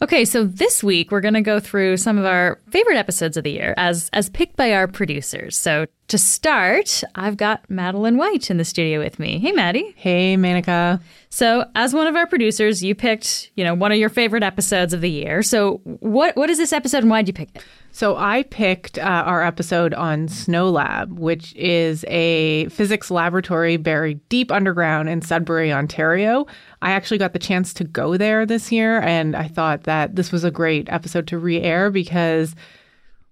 Okay, so this week we're going to go through some of our favorite episodes of the year as picked by our producers. So to start, I've got Madeleine White in the studio with me. Hey, Maddie. Hey, Manika. So as one of our producers, you picked, one of your favorite episodes of the year. So what is this episode and why did you pick it? So I picked our episode on Snow Lab, which is a physics laboratory buried deep underground in Sudbury, Ontario. I actually got the chance to go there this year, and I thought that this was a great episode to re-air because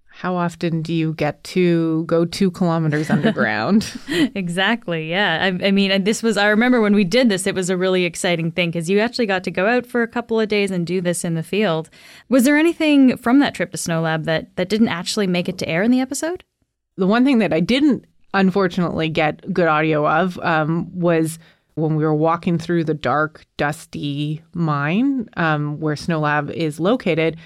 how often do you get to go 2 kilometers underground? Exactly, yeah. I mean, I remember when we did this, it was a really exciting thing because you actually got to go out for a couple of days and do this in the field. Was there anything from that trip to Snow Lab that didn't actually make it to air in the episode? The one thing that I didn't, unfortunately, get good audio of was when we were walking through the dark, dusty mine where Snow Lab is located.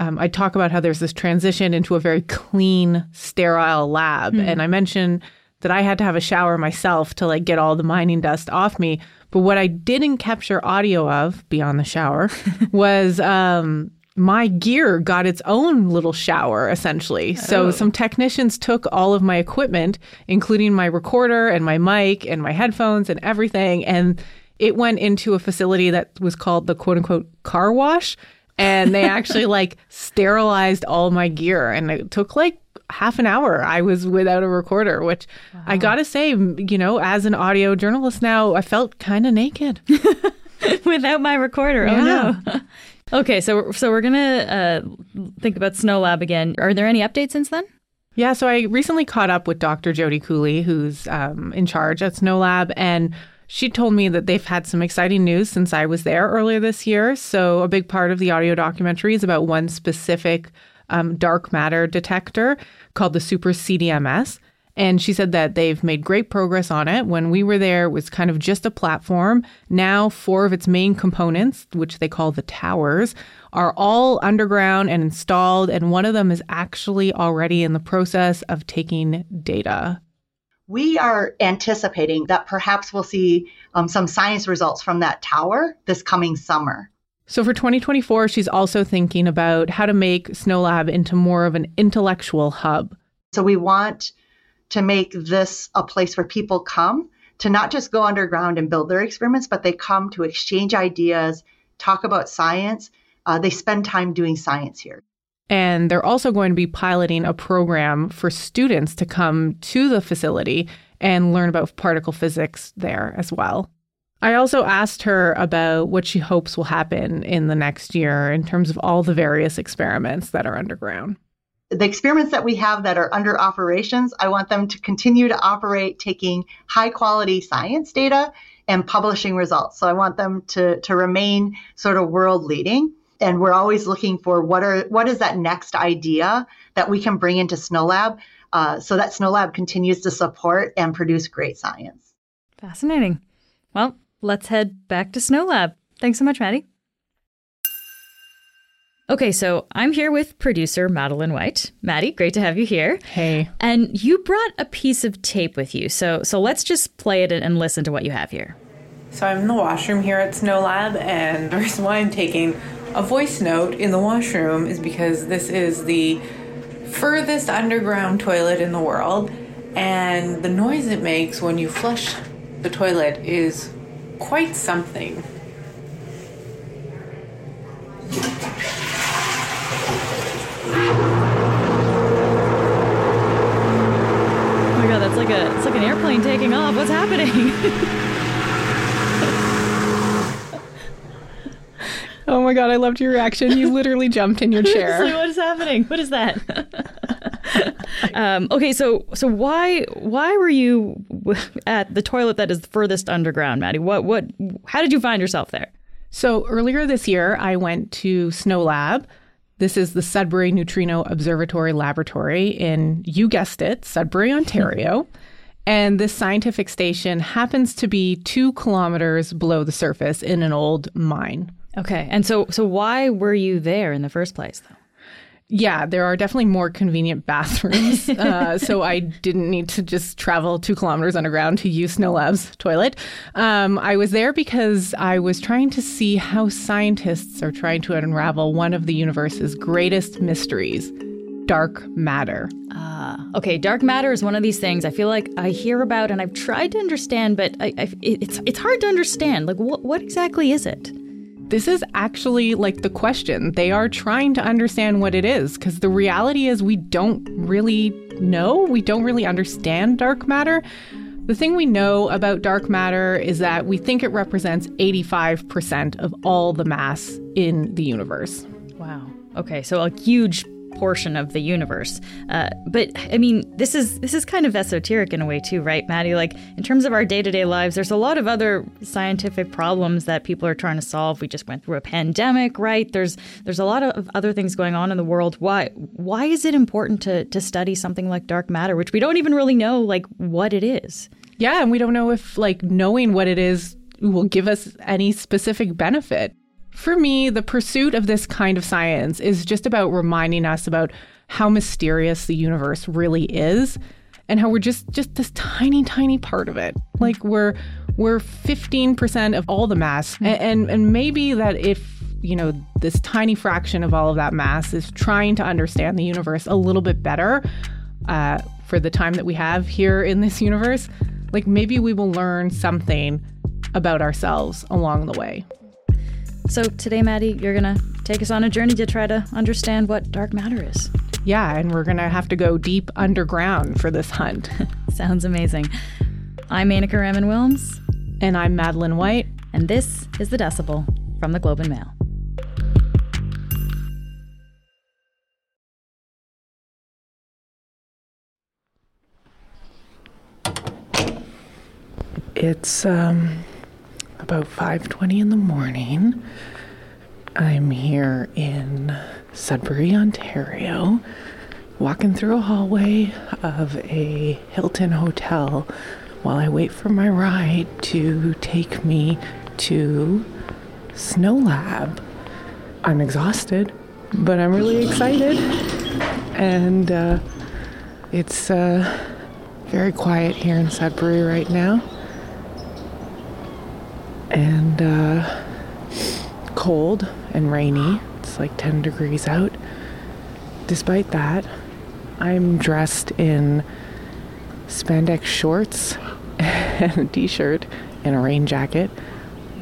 I talk about how there's this transition into a very clean, sterile lab. Mm. And I mentioned that I had to have a shower myself to get all the mining dust off me. But what I didn't capture audio of, beyond the shower, was my gear got its own little shower, essentially. Oh. So some technicians took all of my equipment, including my recorder and my mic and my headphones and everything. And it went into a facility that was called the quote-unquote car wash. And they actually sterilized all my gear. And it took half an hour. I was without a recorder, which wow. I got to say, as an audio journalist now, I felt kind of naked. Without my recorder. Yeah. Oh, no. Okay. So we're going to think about Snow Lab again. Are there any updates since then? Yeah. So I recently caught up with Dr. Jody Cooley, who's in charge at Snow Lab. And she told me that they've had some exciting news since I was there earlier this year. So a big part of the audio documentary is about one specific dark matter detector called the Super CDMS. And she said that they've made great progress on it. When we were there, it was kind of just a platform. Now, 4 of its main components, which they call the towers, are all underground and installed. And one of them is actually already in the process of taking data. We are anticipating that perhaps we'll see some science results from that tower this coming summer. So for 2024, she's also thinking about how to make Snow Lab into more of an intellectual hub. So we want to make this a place where people come to not just go underground and build their experiments, but they come to exchange ideas, talk about science. They spend time doing science here. And they're also going to be piloting a program for students to come to the facility and learn about particle physics there as well. I also asked her about what she hopes will happen in the next year in terms of all the various experiments that are underground. The experiments that we have that are under operations, I want them to continue to operate, taking high quality science data and publishing results. So I want them to remain sort of world leading. And we're always looking for what is that next idea that we can bring into Snow Lab so that Snow Lab continues to support and produce great science. Fascinating. Well, let's head back to Snow Lab. Thanks so much, Maddie. Okay, so I'm here with producer Madeleine White. Maddie, great to have you here. Hey. And you brought a piece of tape with you. So let's just play it and listen to what you have here. So I'm in the washroom here at Snow Lab, and the reason why I'm taking a voice note in the washroom is because this is the furthest underground toilet in the world, and the noise it makes when you flush the toilet is quite something. Oh my god, that's it's like an airplane taking off. What's happening? Oh my God, I loved your reaction. You literally jumped in your chair. Like, what is happening? What is that? Okay, so why were you at the toilet that is the furthest underground, Maddie? How did you find yourself there? So earlier this year, I went to Snow Lab. This is the Sudbury Neutrino Observatory Laboratory in, you guessed it, Sudbury, Ontario. And this scientific station happens to be 2 kilometers below the surface in an old mine. Okay. And so why were you there in the first place, though? Yeah, there are definitely more convenient bathrooms. So I didn't need to just travel 2 kilometers underground to use Snow Lab's toilet. I was there because I was trying to see how scientists are trying to unravel one of the universe's greatest mysteries, dark matter. Okay, dark matter is one of these things I feel like I hear about and I've tried to understand, but it's hard to understand. Like, what exactly is it? This is actually like the question. They are trying to understand what it is, because the reality is we don't really know. We don't really understand dark matter. The thing we know about dark matter is that we think it represents 85% of all the mass in the universe. Wow. Okay, so a huge portion of the universe. But I mean, this is kind of esoteric in a way too, right, Maddie? Like, in terms of our day-to-day lives, there's a lot of other scientific problems that people are trying to solve. We just went through a pandemic, right? There's a lot of other things going on in the world. Why is it important to study something like dark matter, which we don't even really know like what it is? Yeah, and we don't know if like knowing what it is will give us any specific benefit. For me, the pursuit of this kind of science is just about reminding us about how mysterious the universe really is and how we're just this tiny, tiny part of it. Like we're 15% of all the mass. And maybe that if, you know, this tiny fraction of all of that mass is trying to understand the universe a little bit better for the time that we have here in this universe, like maybe we will learn something about ourselves along the way. So today, Maddie, you're going to take us on a journey to try to understand what dark matter is. Yeah, and we're going to have to go deep underground for this hunt. Sounds amazing. I'm Anika Raman-Wilms. And I'm Madeleine White. And this is The Decibel from the Globe and Mail. It's, about 5:20 in the morning. I'm here in Sudbury, Ontario, walking through a hallway of a Hilton hotel while I wait for my ride to take me to Snow Lab. I'm exhausted, but I'm really excited. And it's very quiet here in Sudbury right now. And cold and rainy. It's like 10 degrees out. Despite that, I'm dressed in spandex shorts and a t-shirt and a rain jacket,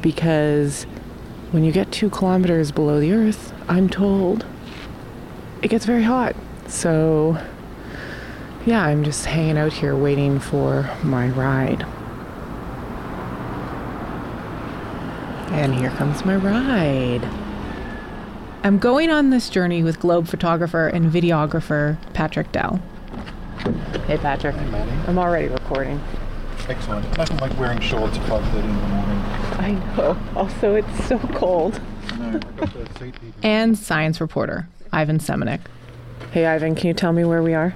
because when you get 2 kilometers below the earth, I'm told, it gets very hot. So yeah, I'm just hanging out here waiting for my ride. And here comes my ride. I'm going on this journey with Globe photographer and videographer Patrick Dell. Hey, Patrick. Hey, Maddie. I'm already recording. Excellent. Nothing like wearing shorts at 5:30 in the morning. I know. Also, it's so cold. And science reporter Ivan Semeniuk. Hey, Ivan, can you tell me where we are?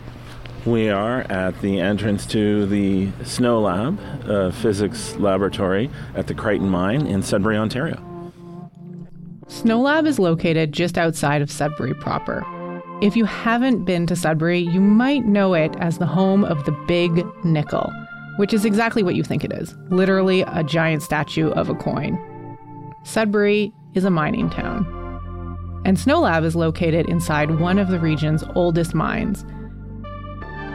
We are at the entrance to the Snow Lab, physics laboratory at the Creighton Mine in Sudbury, Ontario. Snow Lab is located just outside of Sudbury proper. If you haven't been to Sudbury, you might know it as the home of the Big Nickel, which is exactly what you think it is, literally a giant statue of a coin. Sudbury is a mining town. And Snow Lab is located inside one of the region's oldest mines.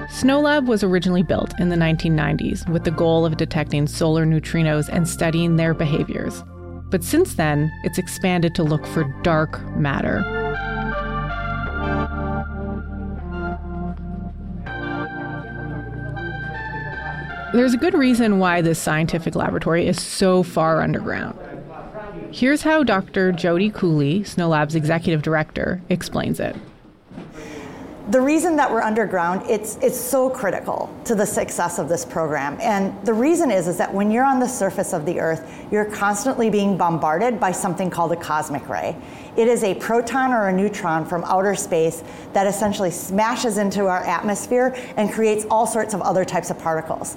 Snow Lab was originally built in the 1990s with the goal of detecting solar neutrinos and studying their behaviors. But since then, it's expanded to look for dark matter. There's a good reason why this scientific laboratory is so far underground. Here's how Dr. Jody Cooley, Snow Lab's executive director, explains it. The reason that we're underground, it's so critical to the success of this program. And the reason is that when you're on the surface of the Earth, you're constantly being bombarded by something called a cosmic ray. It is a proton or a neutron from outer space that essentially smashes into our atmosphere and creates all sorts of other types of particles.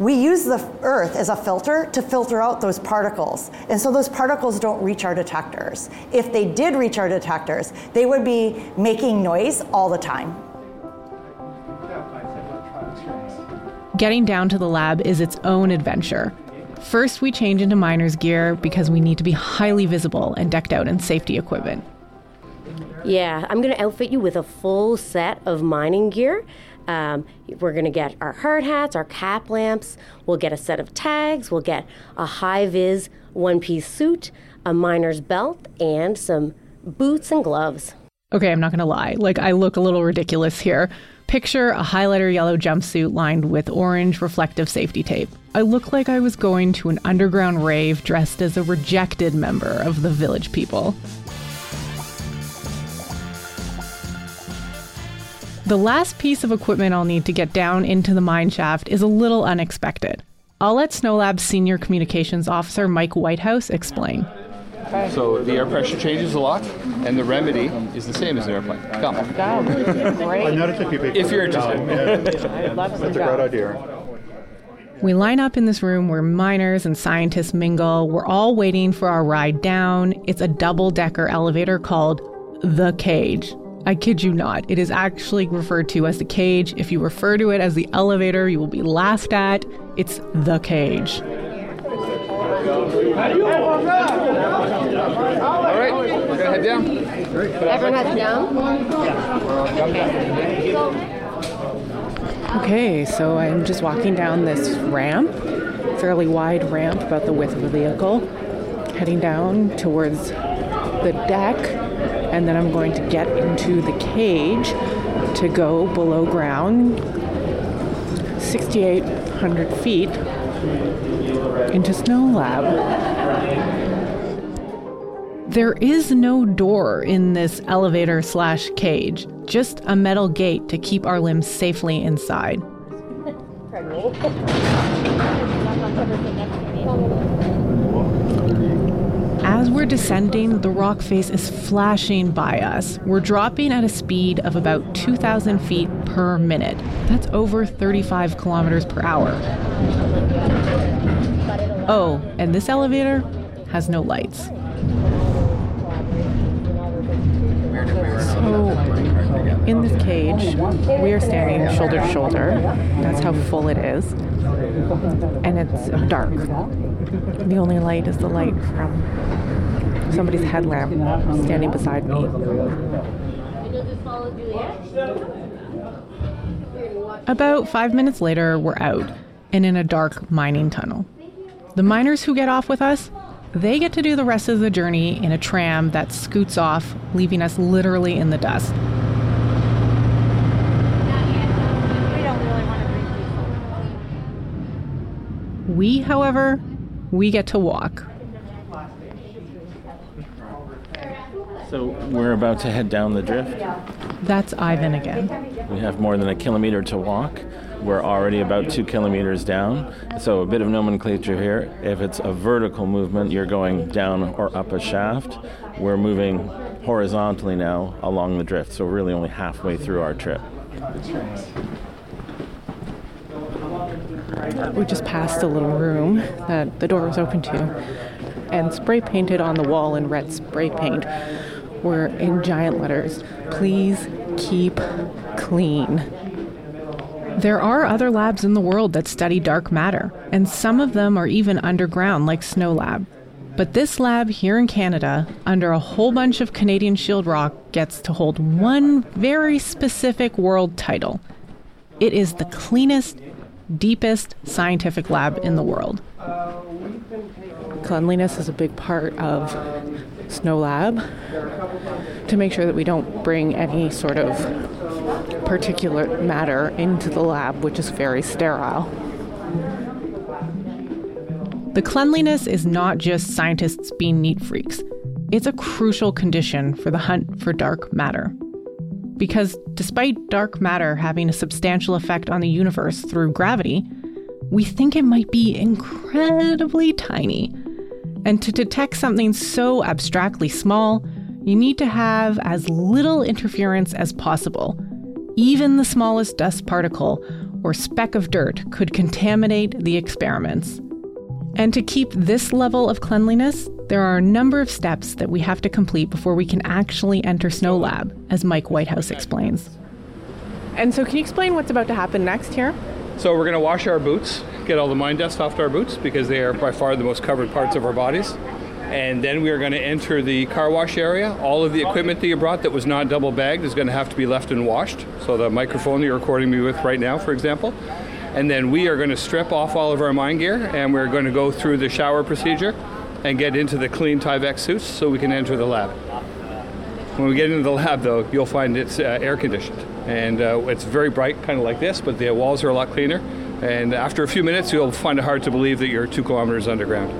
we use the Earth as a filter to filter out those particles. And so those particles don't reach our detectors. If they did reach our detectors, they would be making noise all the time. Getting down to the lab is its own adventure. First, we change into miner's gear because we need to be highly visible and decked out in safety equipment. Yeah, I'm going to outfit you with a full set of mining gear. We're going to get our hard hats, our cap lamps, we'll get a set of tags, we'll get a high-vis one-piece suit, a miner's belt, and some boots and gloves. Okay, I'm not going to lie. I look a little ridiculous here. Picture a highlighter yellow jumpsuit lined with orange reflective safety tape. I look like I was going to an underground rave dressed as a rejected member of the Village People. The last piece of equipment I'll need to get down into the mine shaft is a little unexpected. I'll let Snow Lab's Senior Communications Officer Mike Whitehouse explain. So the air pressure changes a lot, and the remedy is the same as an airplane. Come. Great. I noticed a few people. If you're interested. I'd love some. That's a great idea. We line up in this room where miners and scientists mingle. We're all waiting for our ride down. It's a double-decker elevator called The Cage. I kid you not, it is actually referred to as The Cage. If you refer to it as the elevator, you will be laughed at. It's The Cage. All right, we're going to head down. Everyone heads down? Yeah. Okay, so I'm just walking down this ramp, fairly wide ramp, about the width of a vehicle, heading down towards the deck. And then I'm going to get into the cage to go below ground, 6,800 feet, into Snow Lab. There is no door in this elevator/cage, just a metal gate to keep our limbs safely inside. As we're descending, the rock face is flashing by us. We're dropping at a speed of about 2,000 feet per minute. That's over 35 kilometers per hour. Oh, and this elevator has no lights. So, in this cage, we are standing shoulder to shoulder. That's how full it is. And it's dark. The only light is the light from somebody's headlamp standing beside me. About 5 minutes later, we're out and in a dark mining tunnel. The miners who get off with us, they get to do the rest of the journey in a tram that scoots off, leaving us literally in the dust. We, however, we get to walk. So we're about to head down the drift. That's Ivan again. We have more than a kilometer to walk. We're already about 2 kilometers down. So a bit of nomenclature here. If it's a vertical movement, you're going down or up a shaft. We're moving horizontally now along the drift. So we're really only halfway through our trip. We just passed a little room that the door was open to, and spray painted on the wall in red spray paint were in giant letters, "Please keep clean." There are other labs in the world that study dark matter, and some of them are even underground, like Snow Lab. But this lab here in Canada, under a whole bunch of Canadian shield rock, gets to hold one very specific world title. It is the cleanest, deepest scientific lab in the world. Cleanliness is a big part of Snow Lab, to make sure that we don't bring any sort of particulate matter into the lab, which is very sterile. The cleanliness is not just scientists being neat freaks. It's a crucial condition for the hunt for dark matter. Because despite dark matter having a substantial effect on the universe through gravity, we think it might be incredibly tiny. And to detect something so abstractly small, you need to have as little interference as possible. Even the smallest dust particle or speck of dirt could contaminate the experiments. And to keep this level of cleanliness, there are a number of steps that we have to complete before we can actually enter Snow Lab, as Mike Whitehouse explains. And so can you explain what's about to happen next here? So we're going to wash our boots, get all the mine dust off our boots, because they are by far the most covered parts of our bodies. And then we are going to enter the car wash area. All of the equipment that you brought that was not double bagged is going to have to be left and washed. So the microphone that you're recording me with right now, for example. And then we are going to strip off all of our mine gear, and we're going to go through the shower procedure and get into the clean Tyvek suits so we can enter the lab. When we get into the lab, though, you'll find it's air conditioned. And it's very bright, kind of like this, but the walls are a lot cleaner. And after a few minutes, you'll find it hard to believe that you're 2 kilometers underground.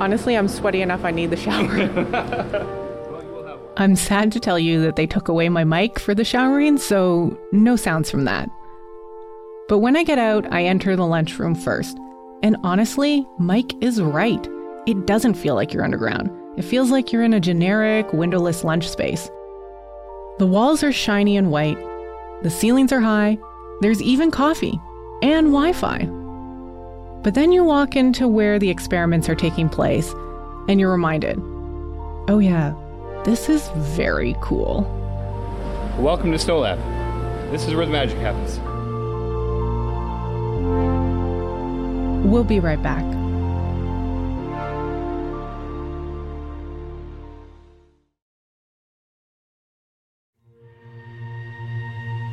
Honestly, I'm sweaty enough I need the shower. I'm sad to tell you that they took away my mic for the showering, so no sounds from that. But when I get out, I enter the lunchroom first. And honestly, Mike is right. It doesn't feel like you're underground. It feels like you're in a generic, windowless lunch space. The walls are shiny and white. The ceilings are high. There's even coffee and Wi-Fi. But then you walk into where the experiments are taking place, and you're reminded, oh yeah, this is very cool. Welcome to Snow Lab. This is where the magic happens. We'll be right back.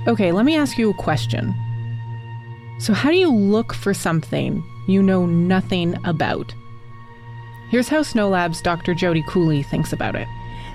Okay, let me ask you a question. So how do you look for something you know nothing about? Here's how Snow Lab's Dr. Jody Cooley thinks about it.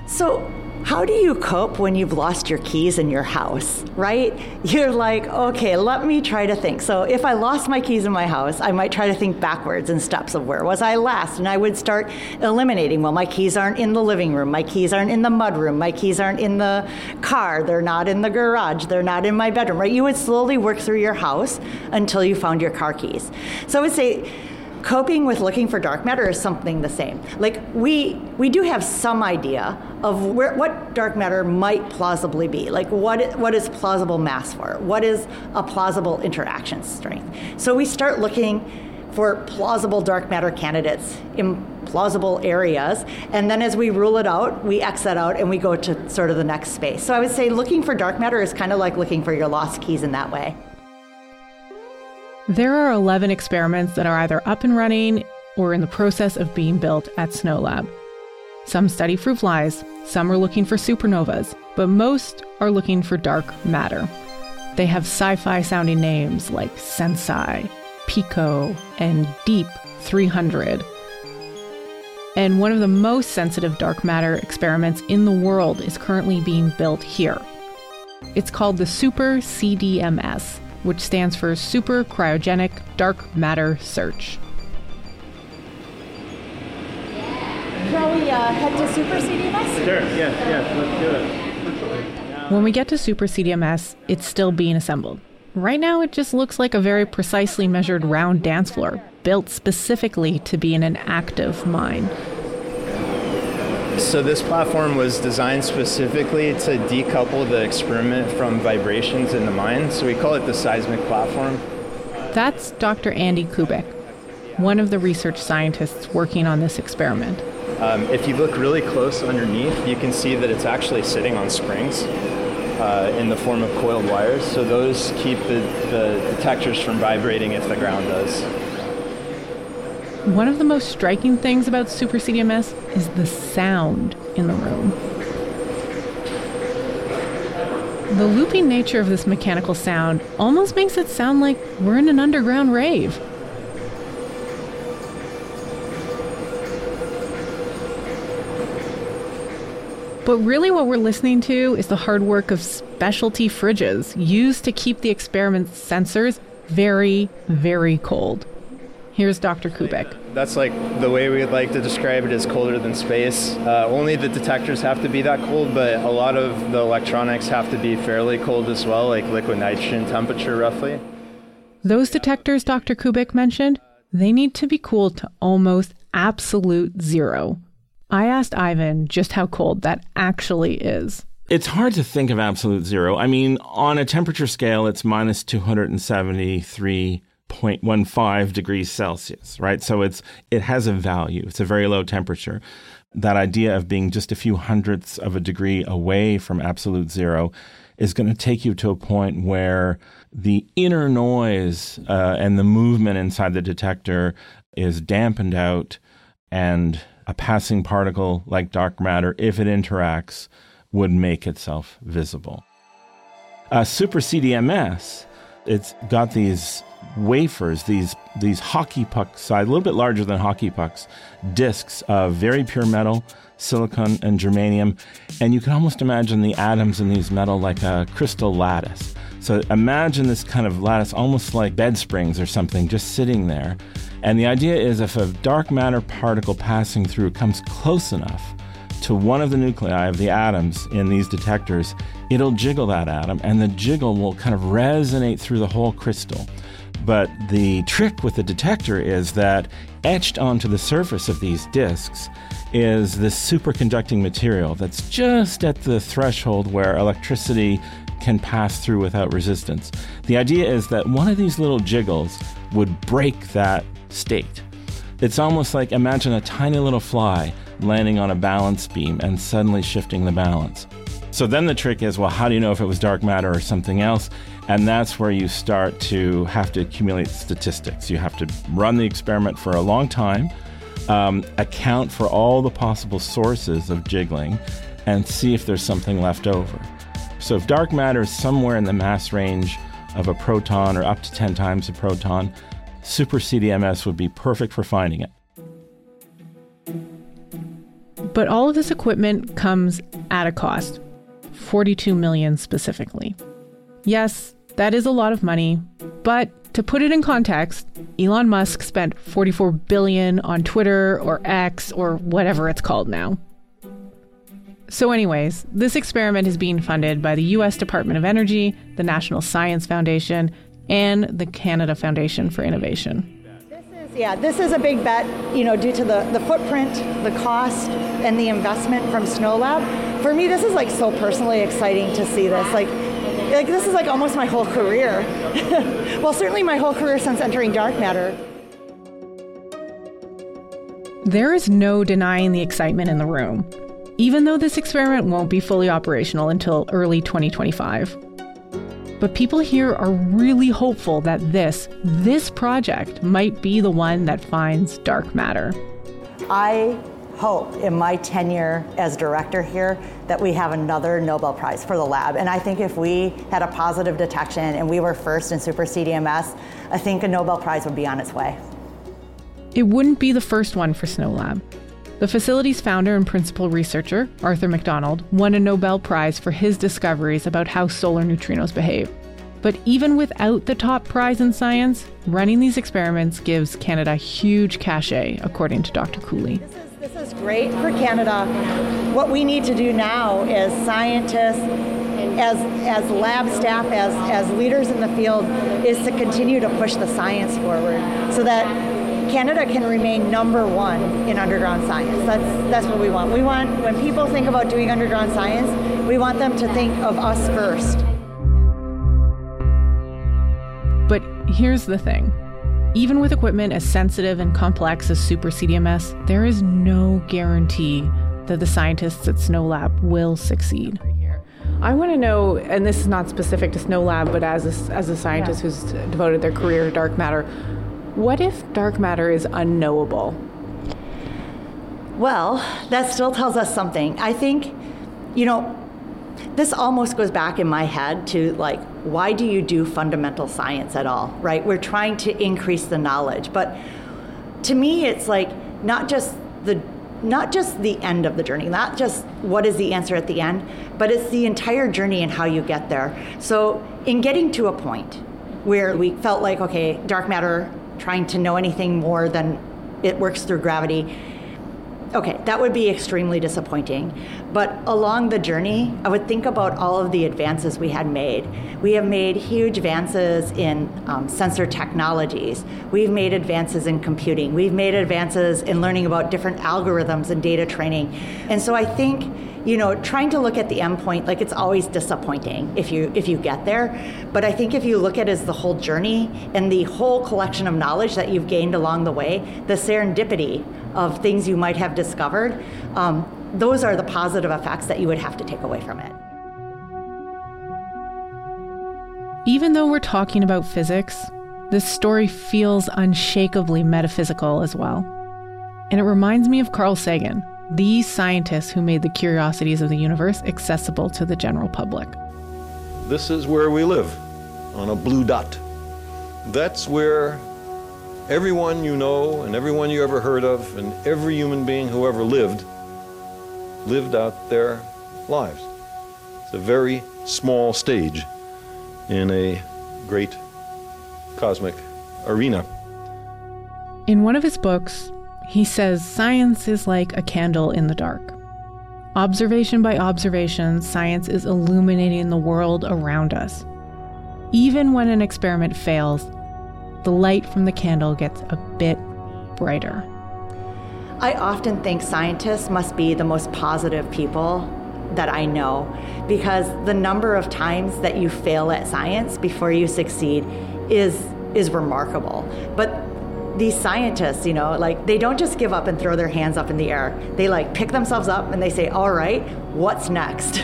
So how do you cope when you've lost your keys in your house, right? You're like, okay, let me try to think. So if I lost my keys in my house, I might try to think backwards in steps of where was I last? And I would start eliminating, well, my keys aren't in the living room. My keys aren't in the mudroom. My keys aren't in the car. They're not in the garage. They're not in my bedroom, right? You would slowly work through your house until you found your car keys. So I would say, coping with looking for dark matter is something the same. Like we do have some idea of where, what dark matter might plausibly be. Like what is plausible mass for? What is a plausible interaction strength? So we start looking for plausible dark matter candidates in plausible areas. And then as we rule it out, we X that out and we go to sort of the next space. So I would say looking for dark matter is kind of like looking for your lost keys in that way. There are 11 experiments that are either up and running or in the process of being built at Snow Lab. Some study fruit flies, some are looking for supernovas, but most are looking for dark matter. They have sci-fi sounding names like Sensei, Pico, and Deep 300. And one of the most sensitive dark matter experiments in the world is currently being built here. It's called the Super CDMS, which stands for Super Cryogenic Dark Matter Search. Shall we head to Super CDMS? Sure, yes, let's do it. When we get to Super CDMS, it's still being assembled. Right now, it just looks like a very precisely measured round dance floor, built specifically to be in an active mine. So this platform was designed specifically to decouple the experiment from vibrations in the mine, so we call it the seismic platform. That's Dr. Andy Kubik, one of the research scientists working on this experiment. If you look really close underneath, you can see that it's actually sitting on springs in the form of coiled wires, so those keep the detectors from vibrating if the ground does. One of the most striking things about Super CDMS is the sound in the room. The looping nature of this mechanical sound almost makes it sound like we're in an underground rave. But really what we're listening to is the hard work of specialty fridges used to keep the experiment's sensors very, very cold. Here's Dr. Kubik. That's like the way we would like to describe it, is colder than space. Only the detectors have to be that cold, but a lot of the electronics have to be fairly cold as well, like liquid nitrogen temperature roughly. Those detectors Dr. Kubik mentioned, they need to be cooled to almost absolute zero. I asked Ivan just how cold that actually is. It's hard to think of absolute zero. I mean, on a temperature scale, it's minus 273.15 degrees Celsius, right? So it has a value. It's a very low temperature. That idea of being just a few hundredths of a degree away from absolute zero is going to take you to a point where the inner noise and the movement inside the detector is dampened out, and a passing particle like dark matter, if it interacts, would make itself visible. Super CDMS, it's got these wafers, these hockey puck size, a little bit larger than hockey pucks, discs of very pure metal, silicon and germanium, and you can almost imagine the atoms in these metal like a crystal lattice. So imagine this kind of lattice, almost like bed springs or something, just sitting there. And the idea is if a dark matter particle passing through comes close enough to one of the nuclei of the atoms in these detectors, it'll jiggle that atom, and the jiggle will kind of resonate through the whole crystal. But the trick with the detector is that etched onto the surface of these discs is this superconducting material that's just at the threshold where electricity can pass through without resistance. The idea is that one of these little jiggles would break that state. It's almost like, imagine a tiny little fly landing on a balance beam and suddenly shifting the balance. So then the trick is, well, how do you know if it was dark matter or something else? And that's where you start to have to accumulate statistics. You have to run the experiment for a long time, account for all the possible sources of jiggling, and see if there's something left over. So if dark matter is somewhere in the mass range of a proton or up to 10 times a proton, Super CDMS would be perfect for finding it. But all of this equipment comes at a cost, $42 million specifically. Yes, that is a lot of money, but to put it in context, Elon Musk spent $44 billion on Twitter or X or whatever it's called now. So anyways, this experiment is being funded by the U.S. Department of Energy, the National Science Foundation, and the Canada Foundation for Innovation. This is a big bet, due to the footprint, the cost, and the investment from Snow Lab. For me, this is like so personally exciting to see this. Like this is like almost my whole career. Well, certainly my whole career since entering dark matter. There is no denying the excitement in the room, even though this experiment won't be fully operational until early 2025. But people here are really hopeful that this project might be the one that finds dark matter. I hope in my tenure as director here that we have another Nobel Prize for the lab. And I think if we had a positive detection and we were first in Super CDMS, I think a Nobel Prize would be on its way. It wouldn't be the first one for Snow Lab. The facility's founder and principal researcher, Arthur McDonald, won a Nobel Prize for his discoveries about how solar neutrinos behave. But even without the top prize in science, running these experiments gives Canada huge cachet, according to Dr. Cooley. This is great for Canada. What we need to do now as scientists, as lab staff, as leaders in the field, is to continue to push the science forward so that Canada can remain number one in underground science. That's what we want. We want, when people think about doing underground science, we want them to think of us first. But here's the thing. Even with equipment as sensitive and complex as Super CDMS, there is no guarantee that the scientists at Snow Lab will succeed. I want to know, and this is not specific to Snow Lab, but as a scientist who's devoted their career to dark matter, what if dark matter is unknowable? Well, that still tells us something. I think, this almost goes back in my head to why do you do fundamental science at all, right? We're trying to increase the knowledge. But to me, it's not just the end of the journey, not just what is the answer at the end, but it's the entire journey and how you get there. So in getting to a point where we felt like, okay, dark matter, trying to know anything more than it works through gravity. Okay, that would be extremely disappointing. But along the journey, I would think about all of the advances we had made. We have made huge advances in sensor technologies. We've made advances in computing. We've made advances in learning about different algorithms and data training. And so I think you know, trying to look at the endpoint, like, it's always disappointing if you get there. But I think if you look at it as the whole journey and the whole collection of knowledge that you've gained along the way, the serendipity of things you might have discovered, those are the positive effects that you would have to take away from it. Even though we're talking about physics, this story feels unshakably metaphysical as well. And it reminds me of Carl Sagan, the scientist who made the curiosities of the universe accessible to the general public. This is where we live, on a blue dot. That's where everyone you know and everyone you ever heard of and every human being who ever lived out their lives. It's a very small stage in a great cosmic arena. In one of his books, he says science is like a candle in the dark. Observation by observation, science is illuminating the world around us. Even when an experiment fails, the light from the candle gets a bit brighter. I often think scientists must be the most positive people that I know, because the number of times that you fail at science before you succeed is remarkable. But these scientists, you know, like, they don't just give up and throw their hands up in the air. They, like, pick themselves up and they say, all right, what's next?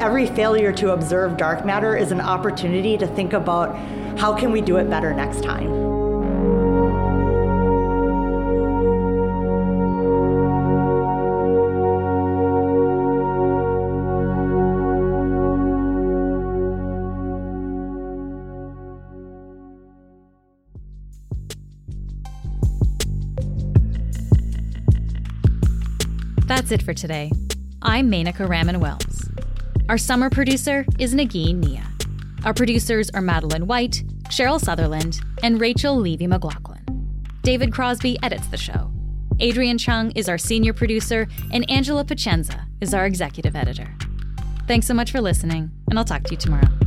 Every failure to observe dark matter is an opportunity to think about how can we do it better next time. That's it for today. I'm Anika Raman-Wilms. Our summer producer is Nagi Nia. Our producers are Madeleine White, Cheryl Sutherland, and Rachel Levy-McLaughlin. David Crosby edits the show. Adrian Chung is our senior producer, and Angela Pachenza is our executive editor. Thanks so much for listening, and I'll talk to you tomorrow.